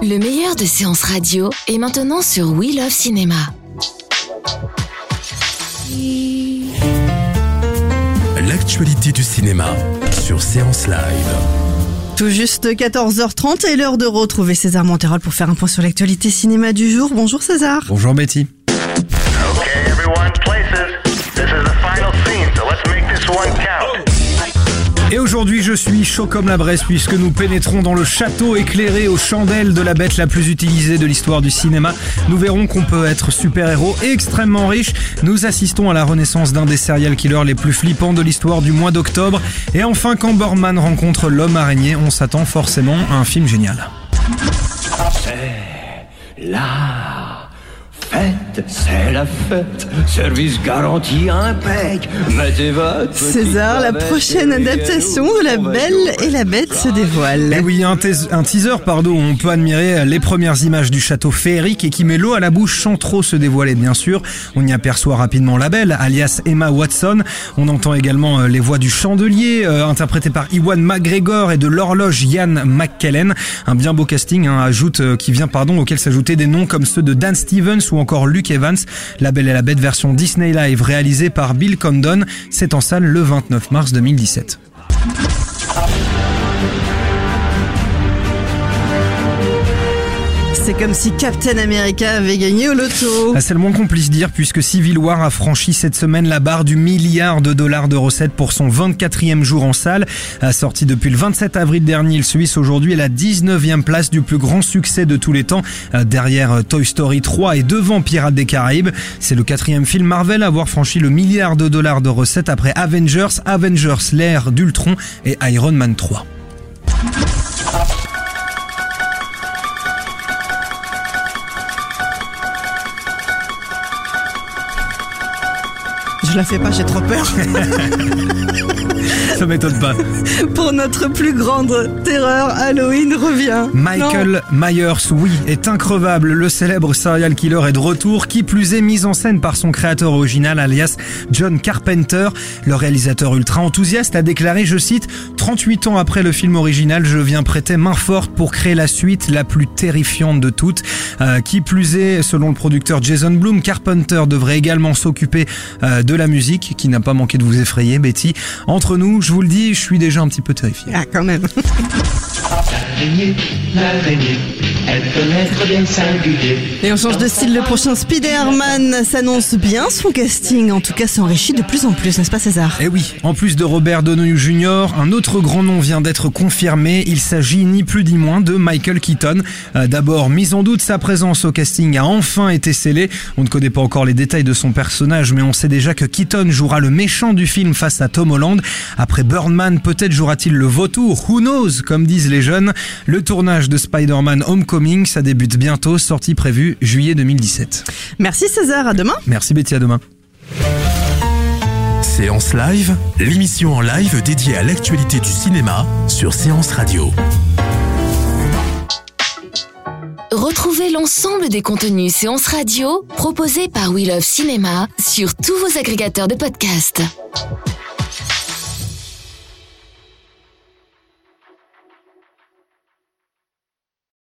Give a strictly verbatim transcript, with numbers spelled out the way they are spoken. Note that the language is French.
Le meilleur de Séance Radio est maintenant sur We Love Cinéma. L'actualité du cinéma sur Séance Live. Tout juste quatorze heures trente et l'heure de retrouver César Monterol pour faire un point sur l'actualité cinéma du jour. Bonjour César. Bonjour Betty. Okay, everyone, places. This is the final scene, so let's make this one count. Et aujourd'hui, je suis chaud comme la braise puisque nous pénétrons dans le château éclairé aux chandelles de la bête la plus utilisée de l'histoire du cinéma. Nous verrons qu'on peut être super-héros et extrêmement riche. Nous assistons à la renaissance d'un des serial killers les plus flippants de l'histoire du mois d'octobre. Et enfin, quand Birdman rencontre l'homme araignée, on s'attend forcément à un film génial. C'est là. Fête, c'est la fête, service garanti impec. Mettez votre César, la prochaine adaptation de La Belle et la Bête se dévoile. Et oui, un, te- un teaser, pardon, où on peut admirer les premières images du château féerique et qui met l'eau à la bouche sans trop se dévoiler, bien sûr. On y aperçoit rapidement La Belle, alias Emma Watson. On entend également les voix du chandelier, euh, interprété par Ewan McGregor, et de l'horloge Ian McKellen. Un bien beau casting, hein, ajoute, euh, qui vient, pardon, auquel s'ajoutaient des noms comme ceux de Dan Stevens ou encore Luke Evans. La Belle et la Bête version Disney Live réalisée par Bill Condon, c'est en salle le vingt-neuf mars deux mille dix-sept. C'est comme si Captain America avait gagné au loto. Ah, c'est le moins qu'on puisse dire puisque Civil War a franchi cette semaine la barre du milliard de dollars de recettes pour son vingt-quatrième jour en salle. Sorti depuis le vingt-sept avril dernier, le Suisse aujourd'hui est la dix-neuvième place du plus grand succès de tous les temps, derrière Toy Story trois et devant Pirates des Caraïbes. C'est le quatrième film Marvel à avoir franchi le milliard de dollars de recettes après Avengers, Avengers l'ère d'Ultron et Iron Man trois. Je la fais pas, j'ai trop peur. Ça m'étonne pas. Pour notre plus grande terreur, Halloween revient. Michael non. Myers, oui, est increvable. Le célèbre serial killer est de retour, qui plus est mis en scène par son créateur original, alias John Carpenter. Le réalisateur ultra enthousiaste a déclaré, je cite, « trente-huit ans après le film original, je viens prêter main forte pour créer la suite la plus terrifiante de toutes. Euh, » Qui plus est, selon le producteur Jason Blum, Carpenter devrait également s'occuper euh, de la musique, qui n'a pas manqué de vous effrayer, Betty. Entre nous, je vous le dis, je suis déjà un petit peu terrifié. Ah, quand même. L'araignée, l'araignée, elle peut être bien singulier. Et on change de style, le prochain Spider-Man s'annonce bien son casting, en tout cas s'enrichit de plus en plus, n'est-ce pas César ? Eh oui, en plus de Robert Downey junior, un autre grand nom vient d'être confirmé, il s'agit ni plus ni moins de Michael Keaton. Euh, d'abord, mise en doute, sa présence au casting a enfin été scellée. On ne connaît pas encore les détails de son personnage, mais on sait déjà que Keaton jouera le méchant du film face à Tom Holland. Après Birdman, peut-être jouera-t-il le vautour, who knows, comme disent les jeunes. Le tournage de Spider-Man Homecoming, ça débute bientôt, sortie prévue juillet deux mille dix-sept. Merci César, à demain. Merci Betty, à demain. Séance Live, l'émission en live dédiée à l'actualité du cinéma sur Séance Radio. Retrouvez l'ensemble des contenus Séance Radio proposés par We Love Cinéma sur tous vos agrégateurs de podcasts.